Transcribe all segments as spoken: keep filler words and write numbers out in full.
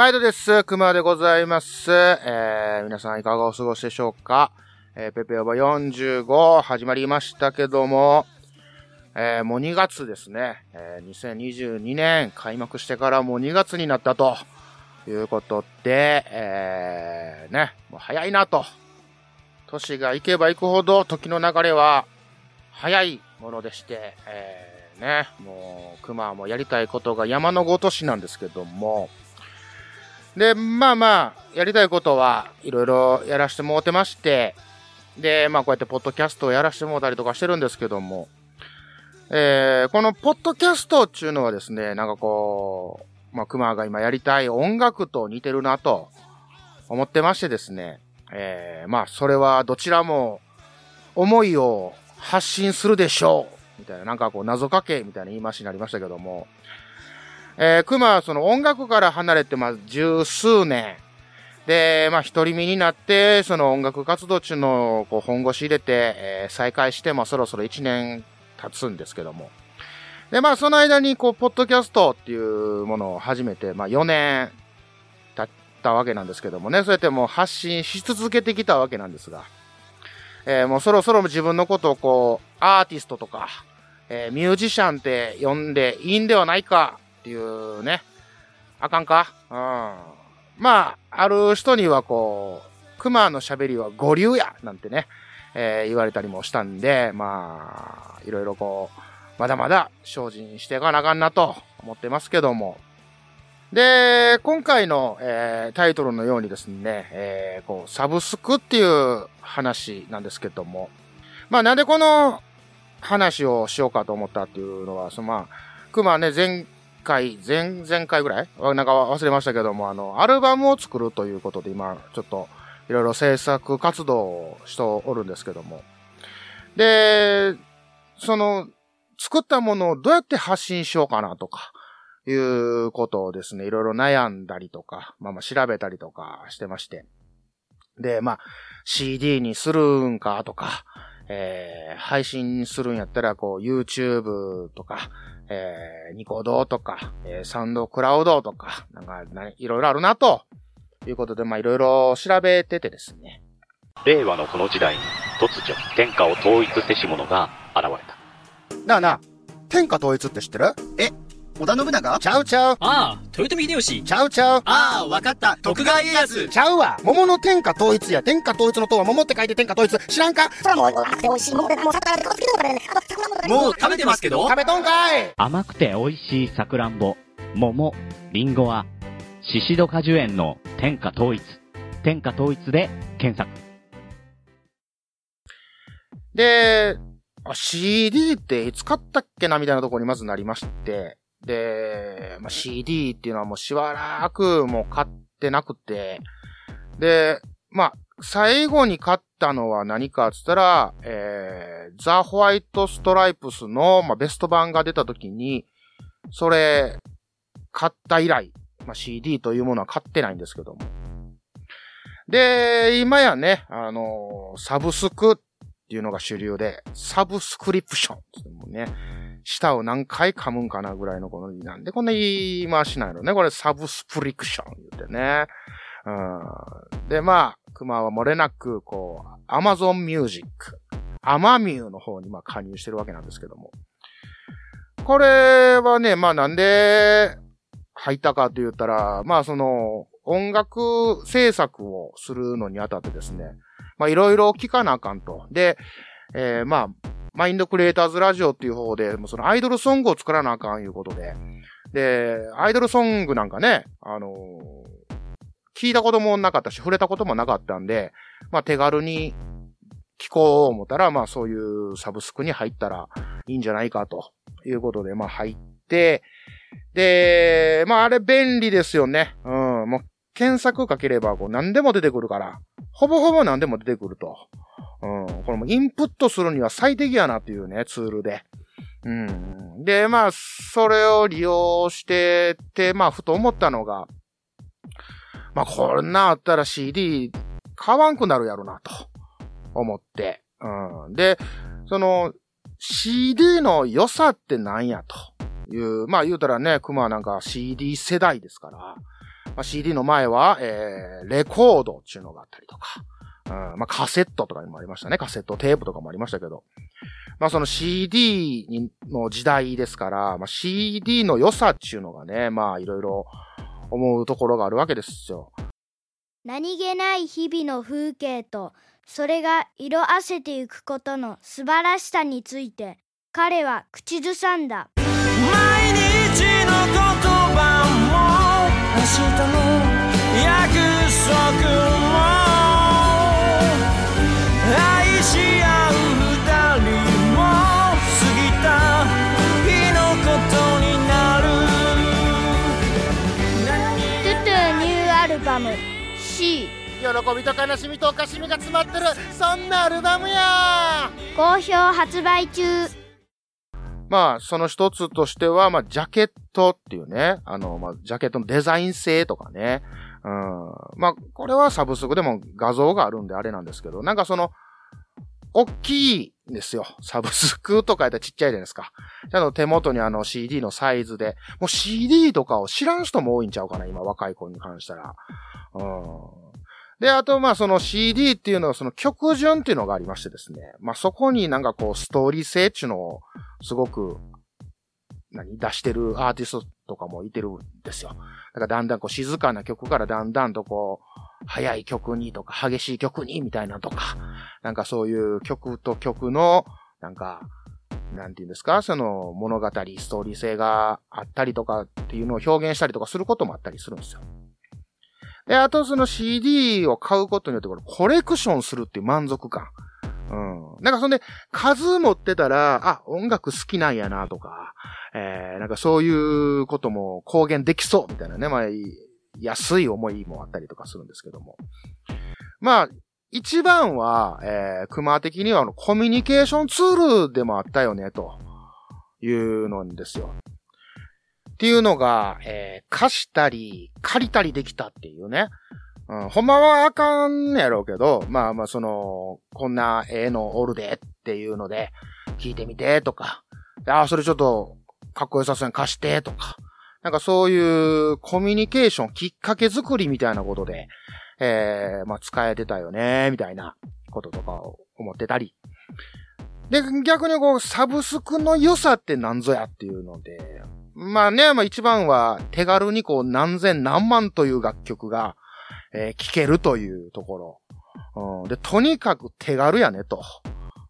毎度です。くまでございます。えー、皆さんいかがお過ごしでしょうか。えー、ペペオバよんじゅうご始まりましたけども、えー、もうにがつですね、えー。にせんにじゅうにねん開幕してからもうにがつになったということで、えー、ね、もう早いなと。年がいけばいくほど時の流れは早いものでして、えー、ね、もうくまもやりたいことが山のごとしなんですけども、で、まあまあ、やりたいことはいろいろやらしてもうてまして、で、まあこうやってポッドキャストをやらしてもうたりとかしてるんですけども、えー、このポッドキャストっていうのはですね、なんかこう、まあ熊が今やりたい音楽と似てるなと思ってましてですね、えー、まあそれはどちらも思いを発信するでしょうみたいな、なんかこう謎かけみたいな言い回しになりましたけども、えー、熊はその音楽から離れてまあ十数年で、まあ一人身になってその音楽活動中のこう本腰入れて、えー、再開してまあそろそろ一年経つんですけども、でまあその間にこうポッドキャストっていうものを始めてまあよねん経ったわけなんですけどもね、そうやってもう発信し続けてきたわけなんですが、えー、もうそろそろ自分のことをこうアーティストとか、えー、ミュージシャンって呼んでいいんではないかっていうね、あかんか、うん、まあある人にはこうクマの喋りは五流やなんてね、えー、言われたりもしたんで、まあいろいろこうまだまだ精進していかなあかんなと思ってますけども、で今回の、えー、タイトルのようにですね、えー、こうサブスクっていう話なんですけども、まあなんでこの話をしようかと思ったっていうのは、そのまあクマね前回、前々回ぐらいなんか忘れましたけども、あのアルバムを作るということで今ちょっといろいろ制作活動をしておるんですけども、でその作ったものをどうやって発信しようかなとかいうことをですね、いろいろ悩んだりとか、まあまあ調べたりとかしてまして、でまあ シーディー にするんかとか、えー、配信するんやったらこう YouTube とか、えー、ニコ動とか、えー、サンドクラウドとか、なんかいろいろあるなということで、まあいろいろ調べててですね。令和のこの時代に突如天下を統一せし者が現れた。なあなあ、天下統一って知ってる？え、織田信長？ちゃうちゃう。ああ、豊臣秀吉。ちゃうちゃう。ああ、わかった。徳川家康。ちゃうわ。桃の天下統一や。天下統一の塔は桃って書いて天下統一。知らんか？そらもう甘くて美味しい桃で、もう桜で顔つけてもらえない。あと桜も食べて。もう食べてますけど。食べとんかい。甘くて美味しいさくらんぼ、桃、りんごはシシド果樹園の天下統一。天下統一で検索。で、シーディー っていつ買ったっけなみたいなところにまずなりまして。で、まあ、シーディー っていうのはもうしばらくもう買ってなくて、で、まあ、最後に買ったのは何かって言ったら、えー、ザ・ホワイト・ストライプスの、まあ、ベスト版が出た時に、それ、買った以来、まあ、シーディー というものは買ってないんですけども。で、今やね、あのー、サブスクっていうのが主流で、サブスクリプションっていうのもね、舌を何回噛むんかなぐらいのこの、なんでこんな言い回しないのね。これサブスプリクション言ってね。うん、で、まあ、クマは漏れなく、こう、アマゾンミュージック、アマミューの方にまあ加入してるわけなんですけども。これはね、まあなんで入ったかと言ったら、まあその、音楽制作をするのにあたってですね、まあいろいろ聞かなあかんと。で、えー、まあ、マインドクリエイターズラジオっていう方で、もうそのアイドルソングを作らなあかんいうことで。で、アイドルソングなんかね、あのー、聞いたこともなかったし、触れたこともなかったんで、まあ手軽に聞こう思ったら、まあそういうサブスクに入ったらいいんじゃないかということで、まあ入って、で、まああれ便利ですよね。うん、もう検索かければこう何でも出てくるから、ほぼほぼ何でも出てくると。うん、これもインプットするには最適やなっていうね、ツールで。うん。で、まあ、それを利用してて、まあ、ふと思ったのが、まあ、こんなあったら シーディー 買わんくなるやろな、と思って。うん。で、その、シーディー の良さってなんや、という。まあ、言うたらね、クマなんか シーディー 世代ですから。まあ、シーディー の前は、えー、レコードっていうのがあったりとか、うん、まあ、カセットとかにもありましたね。カセットテープとかもありましたけど。まあ、その シーディー の時代ですから、まあ、シーディー の良さっていうのがね、まあ、いろいろ思うところがあるわけですよ。何気ない日々の風景と、それが色あせていくことの素晴らしさについて、彼は口ずさんだ。毎日の言葉も、明日の約束も、愛し合う二人も過ぎた日のことになる。トゥトゥニューアルバム シー。 喜びと悲しみとおかしみが詰まってる、そんなアルバムや。好評発売中。まあその一つとしては、まあジャケットっていうね、あのまあジャケットのデザイン性とかね、うん、まあこれはサブスクでも画像があるんであれなんですけど、なんかその大きいんですよ。サブスクとかやったらちっちゃいじゃないですか。ちゃんと手元にあの シーディー のサイズで、もう シーディー とかを知らん人も多いんちゃうかな、今若い子に関したら。うん、で、あとまあその シーディー っていうのはその曲順っていうのがありましてですね。まあそこになんかこうストーリー性っていうのをすごく何出してるアーティストとかもいてるんですよ。だからだんだんこう静かな曲からだんだんとこう、早い曲にとか激しい曲にみたいなとか、なんかそういう曲と曲のなんかなんていうんですか、その物語ストーリー性があったりとかっていうのを表現したりとかすることもあったりするんですよ。で、あとその シーディー を買うことによってこれコレクションするっていう満足感、うん、なんかそんで数持ってたら、あ、音楽好きなんやなとか、えー、なんかそういうことも公言できそうみたいなね、まあ。安い思いもあったりとかするんですけども。まあ、一番は、えー、熊的にはあのコミュニケーションツールでもあったよね、というのんですよ。っていうのが、えー、貸したり、借りたりできたっていうね。うん、ほんまはあかんやろうけど、まあまあその、こんなええのおるでっていうので、聞いてみてとか、ああ、それちょっとかっこよさそうに貸してとか、なんかそういうコミュニケーションきっかけ作りみたいなことで、えー、まあ使えてたよね、みたいなこととかを思ってたり。で、逆にこう、サブスクの良さって何ぞやっていうので、まあね、まあ一番は手軽にこう何千何万という楽曲が、えー、聴けるというところ、うん。で、とにかく手軽やね、と。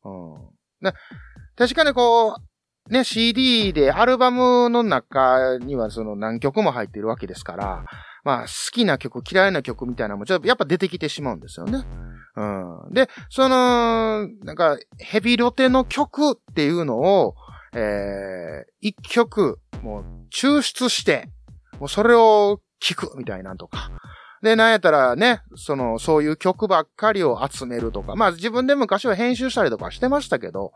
うん、で確かにこう、ね、シーディー でアルバムの中にはその何曲も入っているわけですから、まあ好きな曲、嫌いな曲みたいなのもちょっとやっぱ出てきてしまうんですよね。うん。で、その、なんかヘビロテの曲っていうのを、えー、一曲もう抽出して、もうそれを聴くみたいなんとか。で、なんやったらね、その、そういう曲ばっかりを集めるとか、まあ自分で昔は編集したりとかしてましたけど、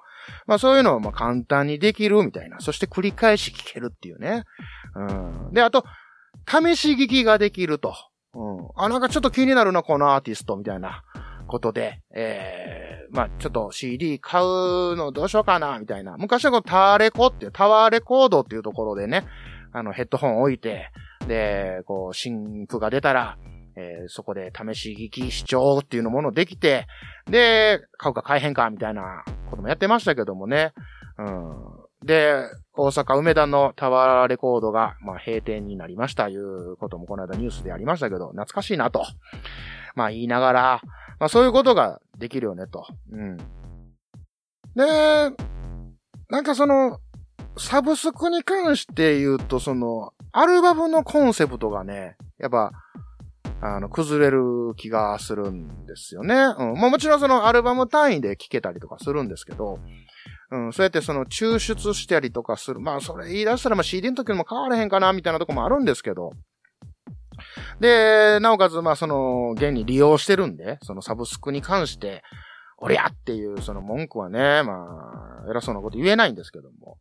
まあそういうのはまあ簡単にできるみたいな。そして繰り返し聴けるっていうね。うん。で、あと、試し聴きができると。うん。あ、なんかちょっと気になるな、このアーティストみたいなことで、えー、まあちょっと シーディー 買うのどうしようかな、みたいな。昔はこのターレコっていう、タワーレコードっていうところでね、あのヘッドホン置いて、で、こう、新譜が出たら、えー、そこで試し聞き視聴っていうのものできて、で、買うか買えへんかみたいなこともやってましたけどもね。うん、で、大阪梅田のタワーレコードが、まあ、閉店になりましたいうこともこの間ニュースでありましたけど、懐かしいなと。まあ言いながら、まあそういうことができるよねと。うん、で、なんかその、サブスクに関して言うと、その、アルバムのコンセプトがね、やっぱ、あの、崩れる気がするんですよね。うん。まあもちろんそのアルバム単位で聴けたりとかするんですけど、うん、そうやってその抽出したりとかする。まあそれ言い出したらまあ シーディー の時にも変われへんかな、みたいなとこもあるんですけど。で、なおかつまあその、現に利用してるんで、そのサブスクに関して、おりゃっていうその文句はね、まあ、偉そうなこと言えないんですけども。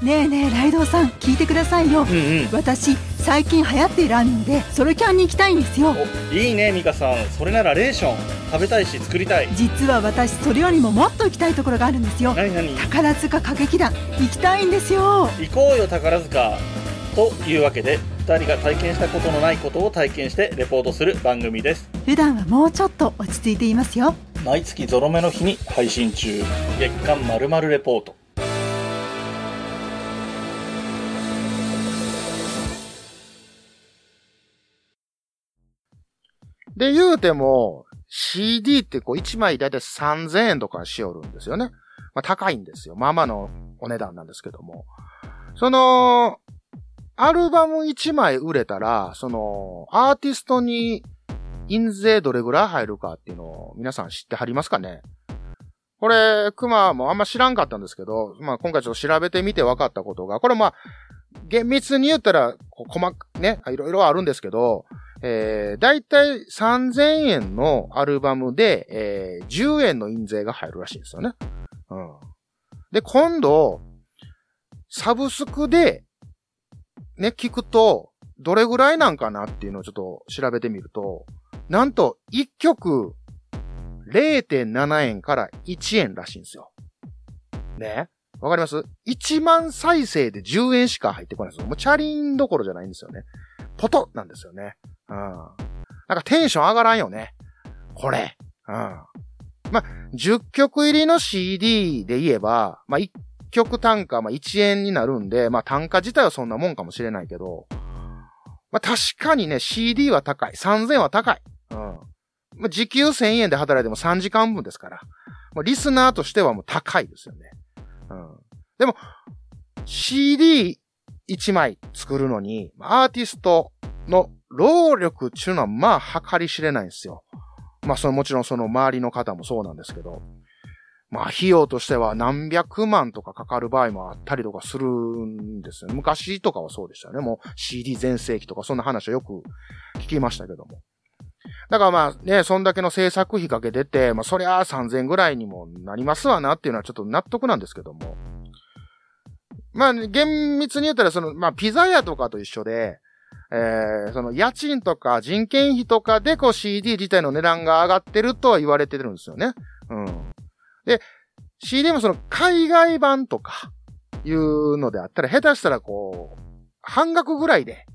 ねえねえライドウさん聞いてくださいよ、うんうん、私最近流行っているアニメでソロキャンに行きたいんですよ。いいねミカさん、それならレーション食べたいし作りたい。実は私それよりももっと行きたいところがあるんですよ。何何？宝塚歌劇団行きたいんですよ。行こうよ宝塚。というわけでふたりが体験したことのないことを体験してレポートする番組です。普段はもうちょっと落ち着いていますよ。毎月ゾロ目の日に配信中、月刊〇〇レポート。で、言うても シーディー ってこういちまいだいたいさんぜんえんとかしよるんですよね。まあ高いんですよ。まあまあのお値段なんですけども。その、アルバムいちまい売れたら、その、アーティストに印税どれぐらい入るかっていうのを皆さん知ってはりますかね？これ、熊もあんま知らんかったんですけど、まあ今回ちょっと調べてみて分かったことが、これまあ、厳密に言ったら、細か、ね、いろいろあるんですけど、えー、だいたいさんぜんえんのアルバムで、えー、じゅうえんの印税が入るらしいんですよね。うん。で、今度、サブスクで、ね、聞くと、どれぐらいなんかなっていうのをちょっと調べてみると、なんと、いっきょく、れいてんななえんからいちえんらしいんですよ。ね。わかります？ いち 万再生でじゅうえんしか入ってこないんですよ。もうチャリンどころじゃないんですよね。ポトッなんですよね。うん。なんかテンション上がらんよね。これ。うん。まあ、じゅっきょく入りの シーディー で言えば、まあ、いっきょく単価、まあ、いちえんになるんで、まあ、単価自体はそんなもんかもしれないけど、まあ、確かにね、シーディー は高い。さんぜんえんは高い。うん。まあ、時給せんえんで働いてもさんじかんぶんですから、まあ、リスナーとしてはもう高いですよね。うん。でも、シーディーいち 枚作るのに、アーティストの労力っていうのは、まあ、計り知れないんですよ。まあ、その、もちろんその周りの方もそうなんですけど、まあ、費用としては何百万とかかかる場合もあったりとかするんですよね。昔とかはそうでしたね。もう シーディー 全盛期とかそんな話をよく聞きましたけども。だからまあね、そんだけの制作費かけてて、まあそりゃあさんぜんぐらいにもなりますわなっていうのはちょっと納得なんですけども。まあ、厳密に言ったらその、まあピザ屋とかと一緒で、えー、その家賃とか人件費とかでこう シーディー 自体の値段が上がってるとは言われてるんですよね。うん。で、シーディー もその海外版とかいうのであったら、下手したらこう、半額ぐらいで、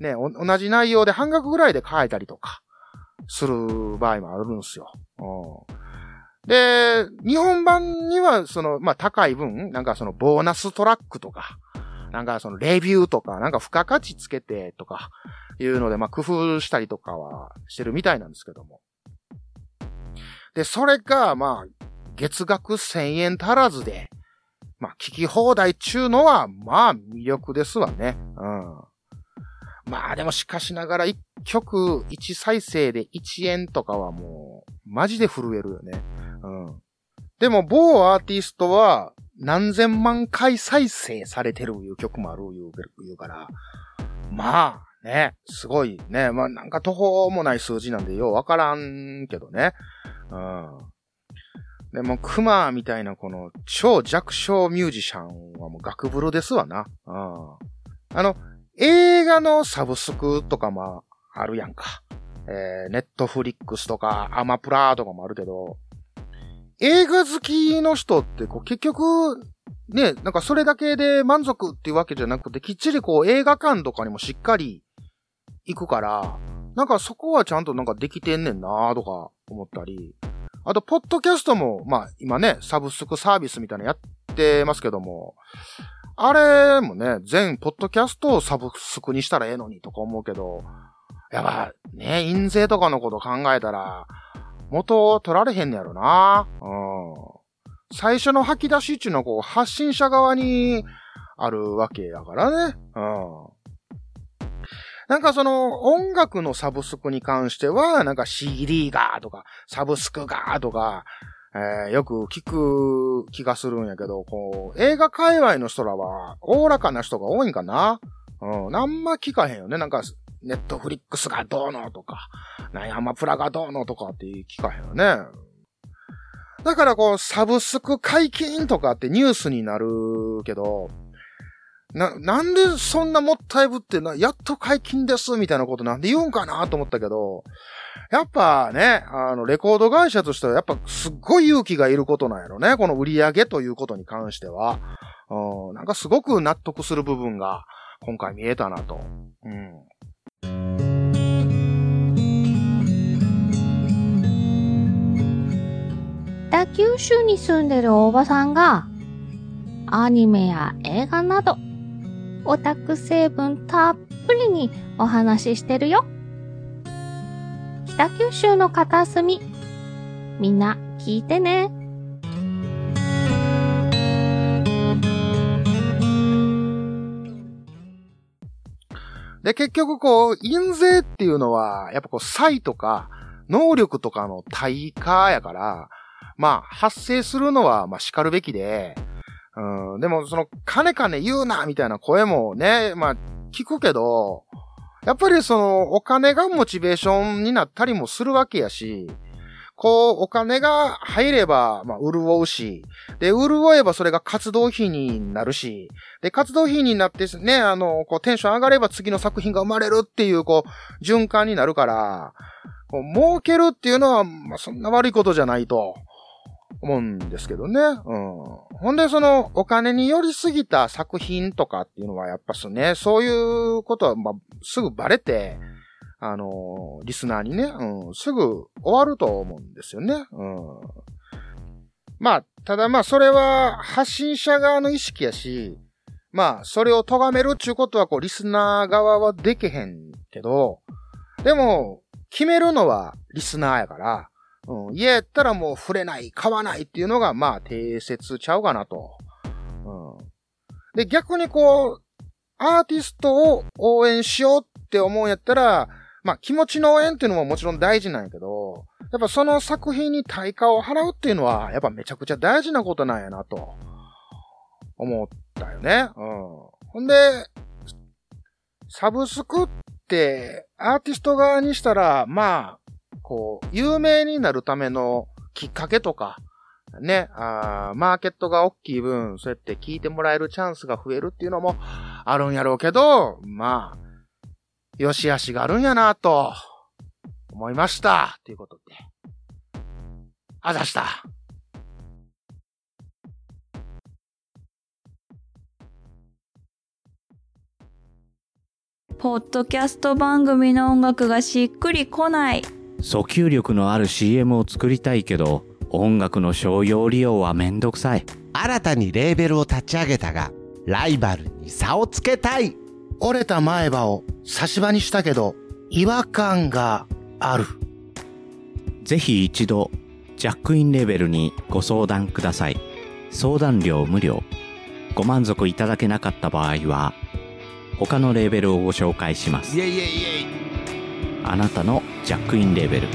ね、同じ内容で半額ぐらいで買えたりとか、する場合もあるんですよ。うん、で、日本版にはその、まあ高い分、なんかそのボーナストラックとか、なんかそのレビューとか、なんか付加価値つけてとか、いうので、まあ工夫したりとかはしてるみたいなんですけども。で、それが、まあ、月額せんえん足らずで、まあ、聞き放題っちゅうのは、まあ、魅力ですわね。うん。まあ、でもしかしながら、いっきょくいちさいせいでいちえんとかはもう、マジで震えるよね。うん。でも、某アーティストは、何千万回再生されてるいう曲もあるいうから、まあ、ね、すごいね。まあ、なんか途方もない数字なんで、ようわからんけどね。うん。でも、クマみたいなこの超弱小ミュージシャンはもうガクブルですわな。うん。あの、映画のサブスクとかもあるやんか。えー、ネットフリックスとかアマプラとかもあるけど、映画好きの人ってこう結局、ね、なんかそれだけで満足っていうわけじゃなくて、きっちりこう映画館とかにもしっかり行くから、なんかそこはちゃんとなんかできてんねんなーとか思ったり、あと、ポッドキャストも、まあ、今ね、サブスクサービスみたいなのやってますけども、あれもね、全ポッドキャストをサブスクにしたらええのにとか思うけど、やっぱ、ね、印税とかのこと考えたら、元取られへんねやろな。うん。最初の吐き出しっていうのは、こう、発信者側にあるわけやからね。うん。なんかその音楽のサブスクに関してはなんか シーディー がとかサブスクがとか、えー、よく聞く気がするんやけど、こう映画界隈の人らはおおらかな人が多いんかな。うん、あんま聞かへんよね。なんかネットフリックスがどうのとか、なんやアマプラがどうのとかって聞かへんよね。だからこうサブスク解禁とかってニュースになるけど。な、なんでそんなもったいぶってな、やっと解禁ですみたいなことなんで言うんかなと思ったけど、やっぱね、あの、レコード会社としてはやっぱすっごい勇気がいることなんやろね。この売り上げということに関しては。うん、なんかすごく納得する部分が今回見えたなと。うん。北九州に住んでるおばさんがアニメや映画などオタク成分たっぷりにお話ししてるよ。北九州の片隅、みんな聞いてね。で、結局こう、印税っていうのは、やっぱこう、才とか、能力とかの対価やから、まあ、発生するのは、まあ、叱るべきで、うん、でも、その、金金言うな、みたいな声もね、まあ、聞くけど、やっぱりその、お金がモチベーションになったりもするわけやし、こう、お金が入れば、まあ、潤うし、で、潤えばそれが活動費になるし、で、活動費になってね、あの、こう、テンション上がれば次の作品が生まれるっていう、こう、循環になるから、こう、儲けるっていうのは、まあ、そんな悪いことじゃないと思うんですけどね。うん。ほんで、その、お金に寄りすぎた作品とかっていうのは、やっぱすね、そういうことは、まあ、すぐバレて、あのー、リスナーにね、うん、すぐ終わると思うんですよね。うん、まあ、ただまあ、それは発信者側の意識やし、まあ、それを咎めるっていうことは、こう、リスナー側はできへんけど、でも、決めるのはリスナーやから、うん、家やったらもう触れない、買わないっていうのが、まあ、定説ちゃうかなと。うん、で、逆にこう、アーティストを応援しようって思うんやったら、まあ気持ちの応援っていうのももちろん大事なんやけど、やっぱその作品に対価を払うっていうのはやっぱめちゃくちゃ大事なことなんやなと思ったよね。うん。ほんで、サブスクってアーティスト側にしたら、まあ、こう、有名になるためのきっかけとか、ね、あー、マーケットが大きい分、そうやって聞いてもらえるチャンスが増えるっていうのもあるんやろうけど、まあ、よしあしがあるんやなぁと思いましたということで、あざした。ポッドキャスト番組の音楽がしっくりこない、訴求力のある シーエム を作りたいけど音楽の商用利用はめんどくさい、新たにレーベルを立ち上げたがライバルに差をつけたい、折れた前歯を差し歯にしたけど違和感がある。ぜひ一度ジャックインレーベルにご相談ください。相談料無料。ご満足いただけなかった場合は他のレーベルをご紹介します。イエイエイエイ。あなたのジャックインレーベル。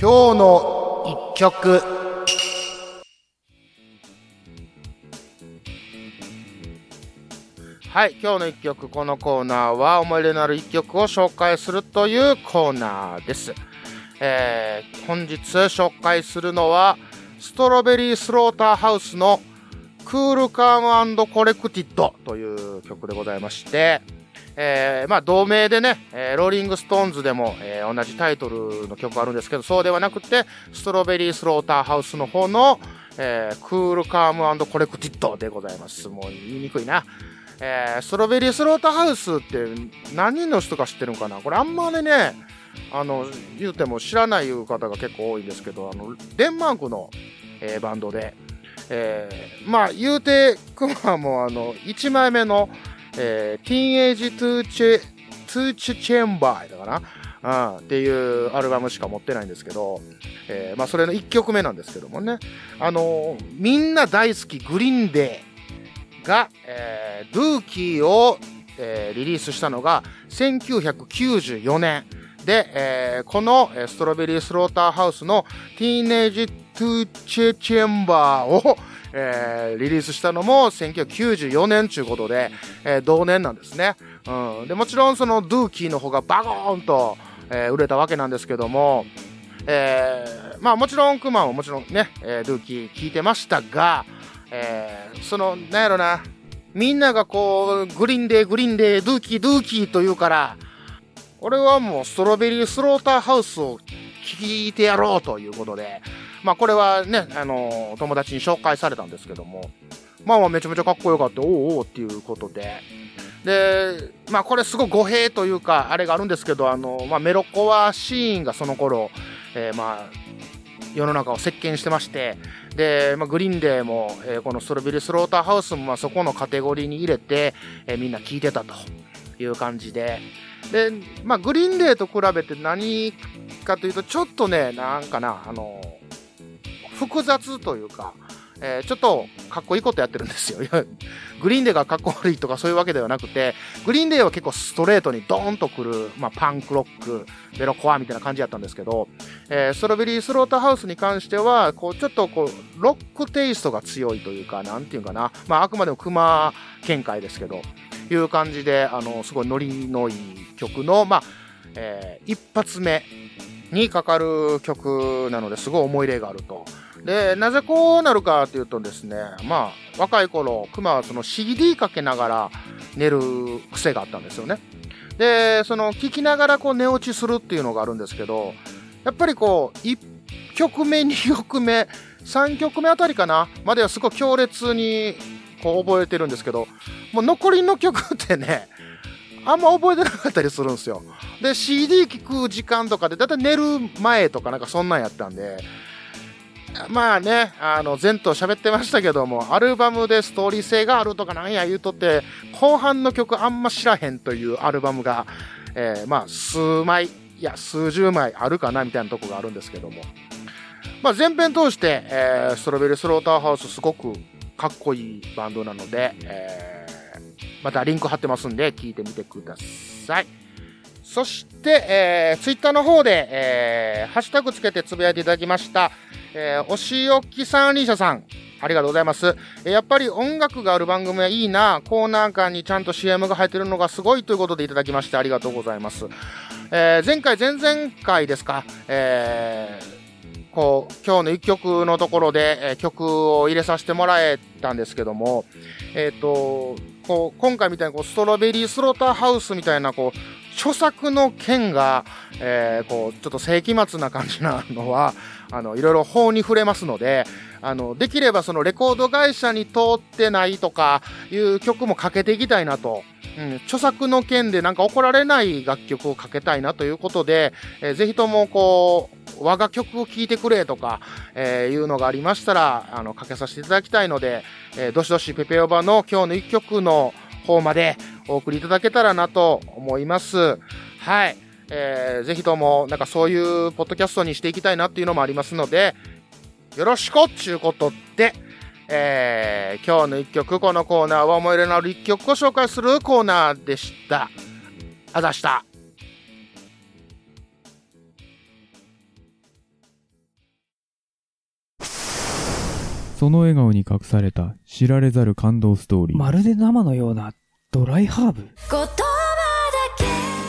今日の一曲。はい、今日の一曲。このコーナーは思い出のある一曲を紹介するというコーナーです、えー、本日紹介するのはストロベリースローターハウスのクールカーム&コレクティッドという曲でございまして、えー、まあ同名でね、えー、ローリングストーンズでも、えー、同じタイトルの曲あるんですけど、そうではなくてストロベリースローターハウスの方の、えー、クールカーム&コレクティッドでございます。もう言いにくいな、えー、ストロベリースローターハウスって何人の人が知ってるのかな。これあんまりね、あの言うても知らないいう方が結構多いんですけど、あのデンマークの、えー、バンドで、えー、まあ言うてくまもあのいちまいめのえー、ティーンエイジトゥーチェ、トゥーチェチェンバーだかな、うん、っていうアルバムしか持ってないんですけど、えー、まあそれのいっきょくめなんですけどもね、あのー、みんな大好きグリーンデーが、えー、ルーキーを、えー、リリースしたのがせんきゅうひゃくきゅうじゅうよねんで、えー、このストロベリースローターハウスのティーンエイジトゥーチェチェンバーをえー、リリースしたのもせんきゅうひゃくきゅうじゅうよねんということで、えー、同年なんですね、うん、でもちろんそのドゥーキーの方がバゴーンと、えー、売れたわけなんですけども、えー、まあもちろんクマももちろんね、えー、ドゥーキー聞いてましたが、えー、そのなんやろな、みんながこうグリーンデーグリーンデードゥーキードゥーキーと言うから、俺はもうストロベリースローターハウスを聞いてやろうということで、まあこれはね、あの友達に紹介されたんですけども、まあまあめちゃめちゃかっこよかった、おうおうっていうことで、で、まあこれすごい語弊というか、あれがあるんですけど、あの、まあメロコアシーンがその頃、えー、まあ、世の中を席巻してまして、で、まあ、グリーンデーも、えー、このストロベリースローターハウスも、まあ、そこのカテゴリーに入れて、えー、みんな聞いてたという感じで、で、まあ、グリーンデーと比べて何かというと、ちょっとね、なんかな、あの、複雑というか、えー、ちょっとかっこいいことやってるんですよ。グリーンデーがかっこ悪いとかそういうわけではなくて、グリーンデーは結構ストレートにドーンとくる、まあ、パンクロック、メロコアみたいな感じだったんですけど、えー、ストロベリースローターハウスに関しては、こう、ちょっとこう、ロックテイストが強いというか、なんていうかな、まあ、あくまでも熊見解ですけど、いう感じで、あの、すごいノリのいい曲の、まあ、えー、一発目にかかる曲なのですごい思い入れがあると。で、なぜこうなるかというとですね、まあ、若い頃、熊はその シーディー かけながら寝る癖があったんですよね。で、その聴きながらこう寝落ちするっていうのがあるんですけど、やっぱりこう、いっきょくめ、にきょくめ、さんきょくめあたりかな、まではすごい強烈にこう覚えてるんですけど、もう残りの曲ってね、あんま覚えてなかったりするんですよ。で、シーディー 聴く時間とかで、だいたい寝る前とかなんかそんなんやったんで、まあね、あの前頭喋ってましたけども、アルバムでストーリー性があるとかなんや言うとって、後半の曲あんま知らへんというアルバムが、えー、まあ数枚、いや数十枚あるかなみたいなとこがあるんですけども、まあ前編通して、えー、ストロベリースローターハウスすごくかっこいいバンドなので、えー、またリンク貼ってますんで聞いてみてください。そして、えー、ツイッターの方で、えー、ハッシュタグつけてつぶやいていただきました。えー、おしおき三輪車さん、ありがとうございます。えー、やっぱり音楽がある番組はいいな、コーナー間にちゃんと シーエム が入ってるのがすごいということでいただきましてありがとうございます。えー、前回、前々回ですか、えー、こう、今日の一曲のところで、えー、曲を入れさせてもらえたんですけども、えっと、こう、今回みたいにこう、ストロベリースローターハウスみたいな、こう、著作の件が、えー、こう、ちょっと世紀末な感じなのは、あの、いろいろ法に触れますので、あの、できればそのレコード会社に通ってないとかいう曲もかけていきたいなと、うん、著作の件でなんか怒られない楽曲をかけたいなということで、えー、ぜひともこう、我が曲を聴いてくれとか、えー、いうのがありましたら、あの、かけさせていただきたいので、えー、どしどしペペオバの今日の一曲の方まで、お送りいただけたらなと思います。はい、えー、ぜひともなんかそういうポッドキャストにしていきたいなっていうのもありますので、よろしくっちゅうことで、えー、今日の一曲、このコーナーは思い入れのある一曲を紹介するコーナーでした。あざした。その笑顔に隠された知られざる感動ストーリー。まるで生のような。ドライハーブ。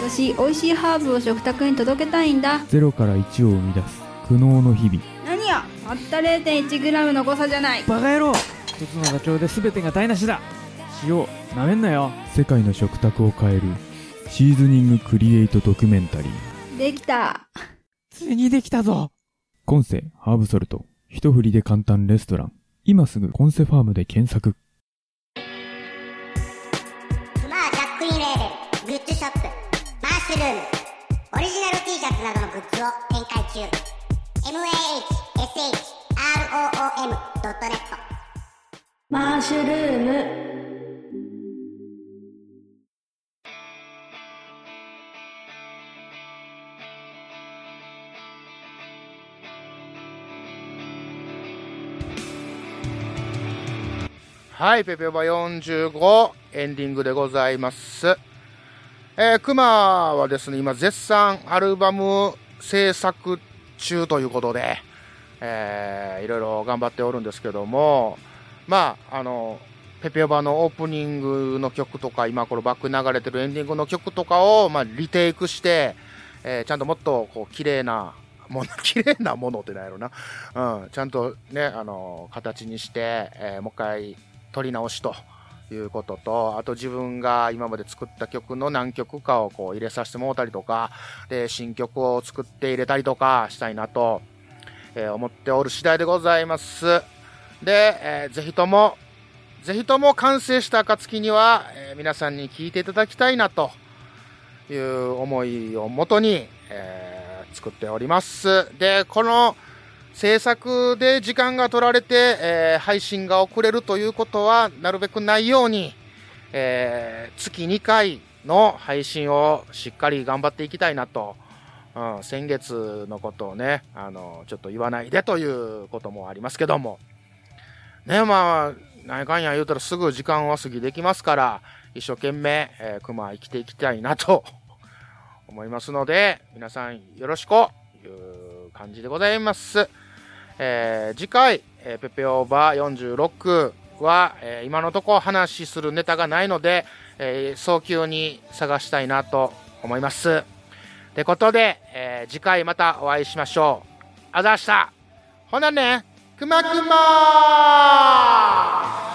私、美味しいハーブを食卓に届けたいんだ。ゼロからいちを生み出す苦悩の日々。何や、たった れいてんいちグラム の誤差じゃない。バカ野郎、一つの妥協で全てが台無しだ。塩、なめんなよ。世界の食卓を変えるシーズニングクリエイトドキュメンタリー。できた、ついにできたぞ。コンセハーブソルト、一振りで簡単レストラン。今すぐコンセファームで検索。グッズショップマッシュルームオリジナル T シャツなどのグッズを展開中。 エムエーエイチエスエイチアールオーオーエムドットネット マッシュルーム。はい、ペペオバよんじゅうごエンディングでございます。えー、クマはですね、今絶賛アルバム制作中ということで、えー、いろいろ頑張っておるんですけども、まあ、あの、ペペオバのオープニングの曲とか、今このバック流れてるエンディングの曲とかを、まあ、リテイクして、えー、ちゃんともっと、こう、綺麗なもの、綺麗なものってなんやろな。うん、ちゃんとね、あの、形にして、えー、もう一回撮り直しということと、あと自分が今まで作った曲の何曲かをこう入れさせてもらったりとかで、新曲を作って入れたりとかしたいなと、えー、思っておる次第でございます。で、えー、ぜひともぜひとも完成した暁には、えー、皆さんに聴いていただきたいなという思いをもとに、えー、作っております。で、この制作で時間が取られて、えー、配信が遅れるということはなるべくないように、えー、月にかいの配信をしっかり頑張っていきたいなと、うん、先月のことをね、あのちょっと言わないでということもありますけどもね、まあ何かんや言うたらすぐ時間は過ぎできますから、一生懸命、えー、熊は生きていきたいなと思いますので、皆さんよろしくという感じでございます。えー、次回、えー、ペペオーバーよんじゅうろくは、えー、今のところ話するネタがないので、えー、早急に探したいなと思います。ってことで、えー、次回またお会いしましょう。あざした。ほなね、くまくまー。